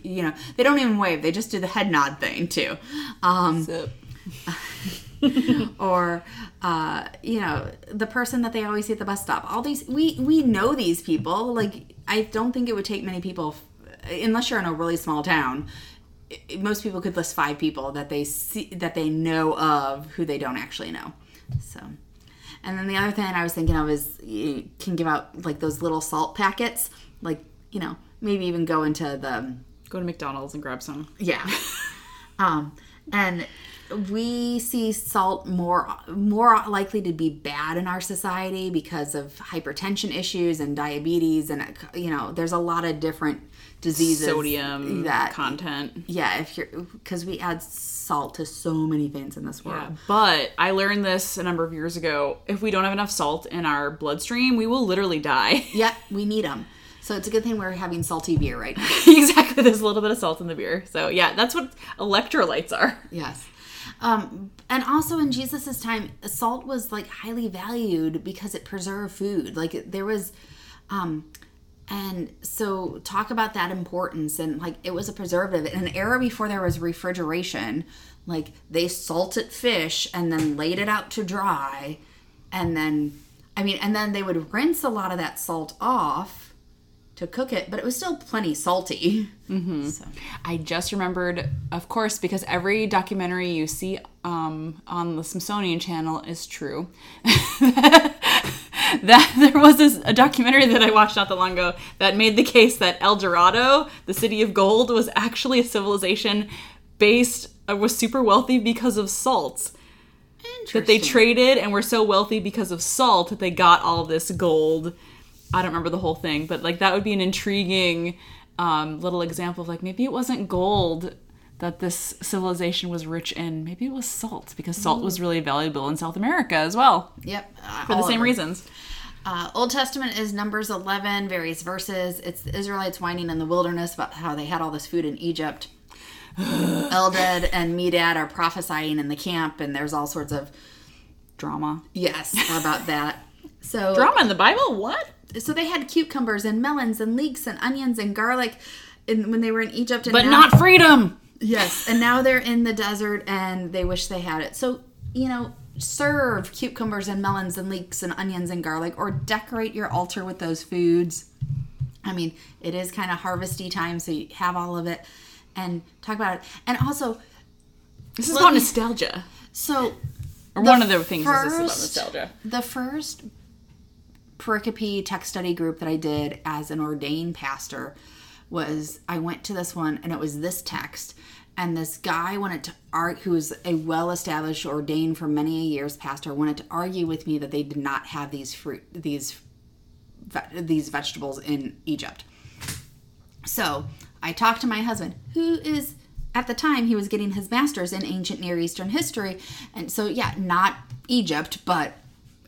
they don't even wave. They just do the head nod thing, too. Or, the person that they always see at the bus stop. All these, we know these people. I don't think it would take many people, unless you're in a really small town. Most people could list 5 people that they see, that they know of, who they don't actually know. So... And then the other thing I was thinking of is you can give out, those little salt packets. Maybe even go into the... Go to McDonald's and grab some. Yeah. And we see salt more likely to be bad in our society because of hypertension issues and diabetes. And, there's a lot of different diseases. Sodium content. Yeah, because we add salt to so many things in this world. Yeah, but I learned this a number of years ago. If we don't have enough salt in our bloodstream, we will literally die. Yeah, we need them. So it's a good thing we're having salty beer right now. Exactly. There's a little bit of salt in the beer. So, yeah, that's what electrolytes are. Yes. And also in Jesus' time, salt was, highly valued because it preserved food. There was... And so talk about that importance, and it was a preservative. In an era before there was refrigeration, they salted fish and then laid it out to dry, and then they would rinse a lot of that salt off to cook it, but it was still plenty salty. Mm-hmm. So. I just remembered, of course, because every documentary you see on the Smithsonian Channel is true. That there was a documentary that I watched not that long ago that made the case that El Dorado, the city of gold, was actually a civilization was super wealthy because of salt. Interesting. That they traded and were so wealthy because of salt that they got all this gold. I don't remember the whole thing, but that would be an intriguing little example of maybe it wasn't gold that this civilization was rich in. Maybe it was salt, because salt was really valuable in South America as well. Yep. For the same reasons. Old Testament is Numbers 11, various verses. It's the Israelites whining in the wilderness about how they had all this food in Egypt. Eldad and Medad are prophesying in the camp, and there's all sorts of drama. Yes, about that. So drama in the Bible? What? So they had cucumbers and melons and leeks and onions and garlic when they were in Egypt. But not freedom! Yes, and now they're in the desert and they wish they had it. So, serve cucumbers and melons and leeks and onions and garlic, or decorate your altar with those foods. It is kind of harvesty time, so you have all of it and talk about it. And also... This is about nostalgia. So... Or one of the things is about nostalgia. The first pericope text study group that I did as an ordained pastor... I went to this one, and it was this text, and this guy who was a well-established, ordained for many years pastor, wanted to argue with me that they did not have these these vegetables in Egypt. So I talked to my husband, who is, at the time, he was getting his master's in ancient Near Eastern history. And so, yeah, not Egypt, but...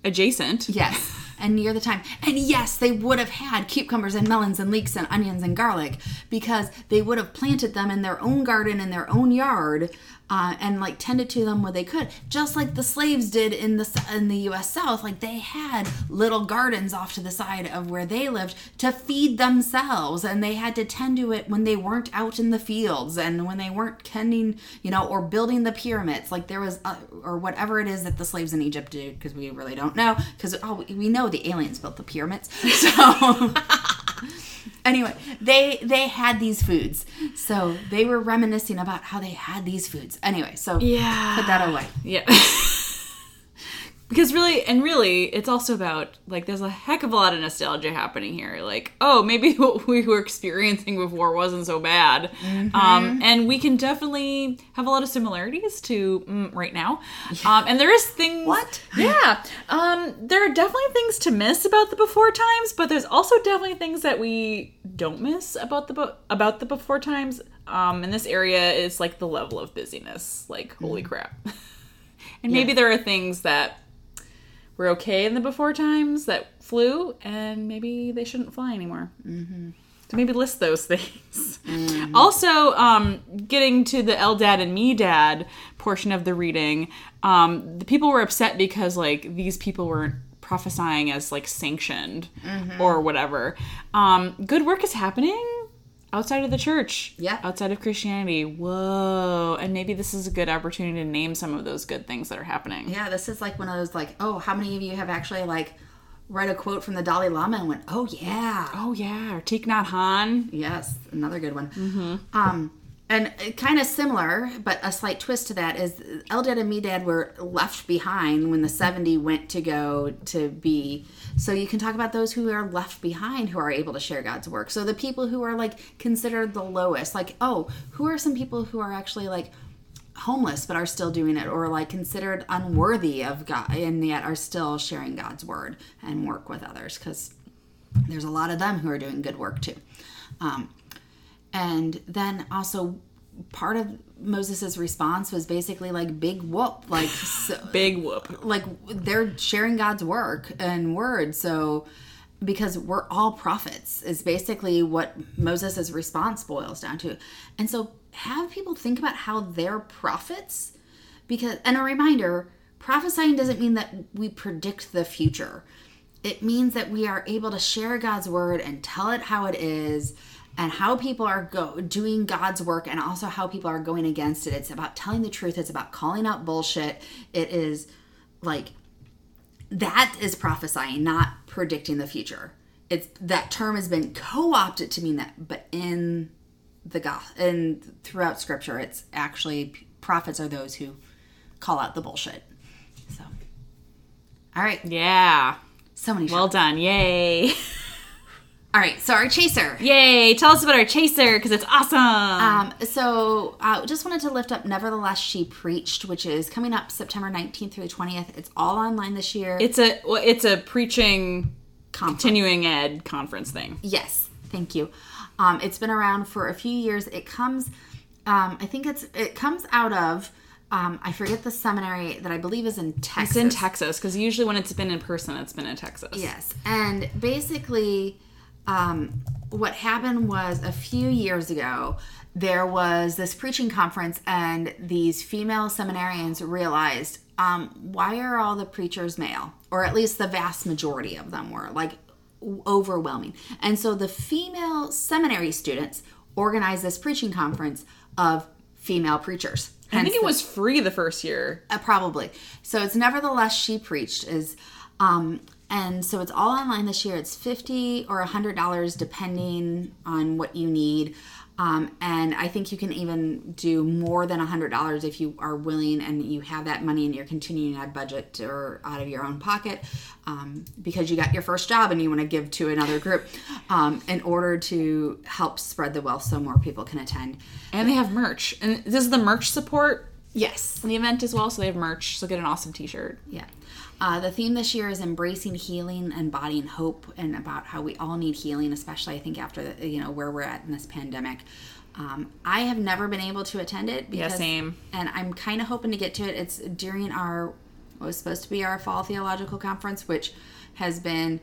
adjacent. Yes, and near the time. And yes, they would have had cucumbers and melons and leeks and onions and garlic, because they would have planted them in their own garden, in their own yard, and like tended to them where they could, just like the slaves did in the U.S. South. Like, they had little gardens off to the side of where they lived to feed themselves, and they had to tend to it when they weren't out in the fields and when they weren't tending, you know, or building the pyramids, like there was, or whatever it is that the slaves in Egypt do, because we really don't know, because we know the aliens built the pyramids. So anyway, they had these foods. So they were reminiscing about how they had these foods. Anyway, so yeah. Put that away. Yeah. Because really, it's also about, like, there's a heck of a lot of nostalgia happening here. Like, oh, maybe what we were experiencing before wasn't so bad. Mm-hmm. And we can definitely have a lot of similarities to right now. Yeah. And there is things... What? Yeah. There are definitely things to miss about the before times, but there's also definitely things that we don't miss about the before times. And this area is, like, the level of busyness. Like, holy crap. And maybe there are things that... we're okay in the before times that flew, and maybe they shouldn't fly anymore. Mm-hmm. So maybe list those things. Mm-hmm. Also, getting to the Eldad and Medad portion of the reading, the people were upset because, like, these people weren't prophesying as, like, sanctioned or whatever. Good work is happening outside of the church. Yeah. Outside of Christianity. Whoa. And maybe this is a good opportunity to name some of those good things that are happening. Yeah, this is like one of those, like, oh, how many of you have actually, like, read a quote from the Dalai Lama and went, oh, yeah. Oh, yeah. Or Thich Nhat Hanh. Yes. Another good one. Mm-hmm. And kind of similar, but a slight twist to that is Eldad and Medad were left behind when the 70 went to go to be. So you can talk about those who are left behind who are able to share God's work. So the people who are, like, considered the lowest, like, oh, who are some people who are actually, like, homeless but are still doing it, or, like, considered unworthy of God and yet are still sharing God's word and work with others, because there's a lot of them who are doing good work too. And then also part of Moses's response was basically like big whoop, like so, big whoop, like they're sharing God's work and word. So because we're all prophets is basically what Moses's response boils down to. And so have people think about how they're prophets, because, and a reminder, prophesying doesn't mean that we predict the future. It means that we are able to share God's word and tell it how it is. And how people are doing God's work, and also how people are going against it. It's about telling the truth. It's about calling out bullshit. It is like, that is prophesying, not predicting the future. It's, that term has been co-opted to mean that, but in the and throughout Scripture, it's actually prophets are those who call out the bullshit. So, all right, yeah, so many shots. Well done, yay. All right, so our chaser. Yay, tell us about our chaser, because it's awesome. Just wanted to lift up Nevertheless She Preached, which is coming up September 19th through the 20th. It's all online this year. It's a preaching conference. Continuing ed conference thing. Yes, thank you. It's been around for a few years. It comes, it comes out of, I forget the seminary that I believe is in Texas. It's in Texas, because usually when it's been in person, it's been in Texas. Yes, and basically... what happened was a few years ago, there was this preaching conference, and these female seminarians realized, why are all the preachers male? Or at least the vast majority of them were, like, overwhelming. And so the female seminary students organized this preaching conference of female preachers. Hence, I think it was free the first year. Probably. So it's Nevertheless She Preached is... and so it's all online this year. It's $50 or $100 depending on what you need. And I think you can even do more than $100 if you are willing and you have that money in your continuing ed budget or out of your own pocket, because you got your first job and you want to give to another group, in order to help spread the wealth so more people can attend. And they have merch. And does the merch support Yes. And the event as well, so they have merch, so get an awesome t-shirt. Yeah. The theme this year is embracing healing and body and hope, and about how we all need healing, especially I think after the, you know, where we're at in this pandemic. I have never been able to attend it. Because, yeah, same. And I'm kind of hoping to get to it. It's during our, what was supposed to be our Fall Theological Conference, which has been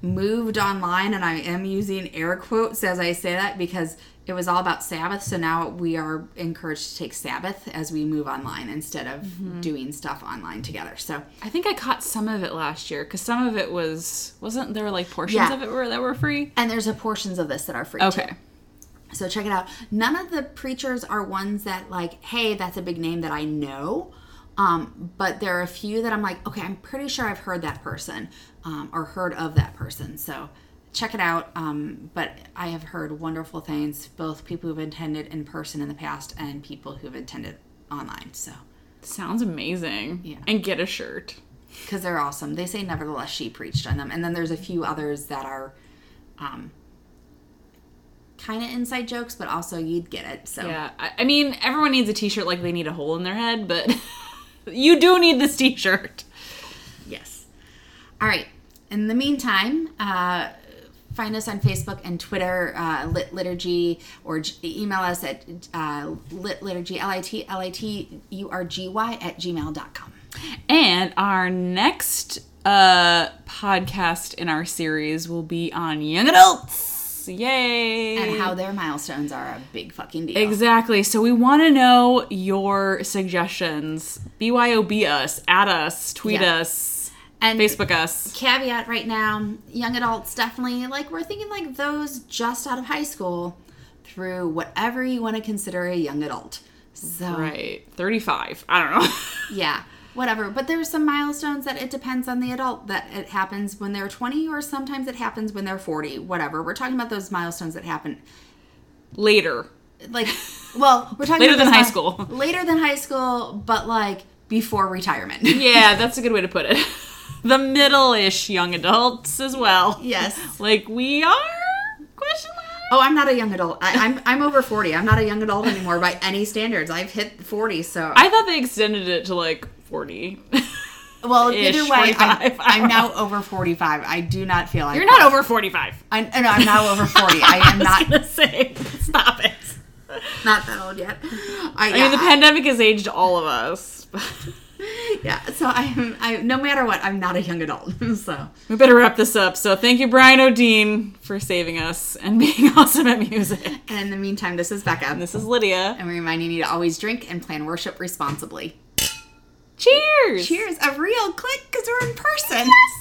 moved online, and I am using air quotes as I say that because it was all about Sabbath, so now we are encouraged to take Sabbath as we move online instead of doing stuff online together. So I think I caught some of it last year because some of it wasn't there like portions of it that were free? And there's portions of this that are free too. So check it out. None of the preachers are ones that like, hey, that's a big name that I know. But there are a few that I'm like, okay, I'm pretty sure I've heard that person or heard of that person. So check it out. But I have heard wonderful things, both people who've attended in person in the past and people who've attended online. So sounds amazing. Yeah. And get a shirt. Because they're awesome. They say Nevertheless She Preached on them. And then there's a few others that are kind of inside jokes, but also you'd get it. So yeah. I mean, everyone needs a t-shirt like they need a hole in their head, but... You do need this t-shirt. Yes. All right. In the meantime, find us on Facebook and Twitter, Lit Liturgy, or email us at litliturgy@gmail.com. And our next podcast in our series will be on young adults. Yay! And how their milestones are a big fucking deal. Exactly. So we want to know your suggestions. BYOB us, at us, tweet us, and Facebook us. Caveat right now, young adults definitely, like we're thinking like those just out of high school through whatever you want to consider a young adult. So, right. 35. I don't know. Yeah. Whatever. But there's some milestones that it depends on the adult, that it happens when they're 20 or sometimes it happens when they're 40, whatever. We're talking about those milestones that happen later. Like, well, we're talking later about than high school. Later than high school, but like before retirement. Yeah, that's a good way to put it. The middle-ish young adults as well. Yes. Like we are? Question mark. Oh, I'm not a young adult. I'm over 40. I'm not a young adult anymore by any standards. I've hit 40, so. I thought they extended it to like 40. Well, either way, I'm now over 45. I do not feel like you're not over 45. No, I'm now over 40. I am not going to say. Stop it. Not that old yet. I mean, the pandemic has aged all of us. Yeah. So I no matter what, I'm not a young adult. So we better wrap this up. So thank you, Brian O'Dean, for saving us and being awesome at music. And in the meantime, this is Becca. And this is Lydia. And we're reminding you to always drink and plan worship responsibly. Cheers! Cheers! A real click because we're in person. Yes.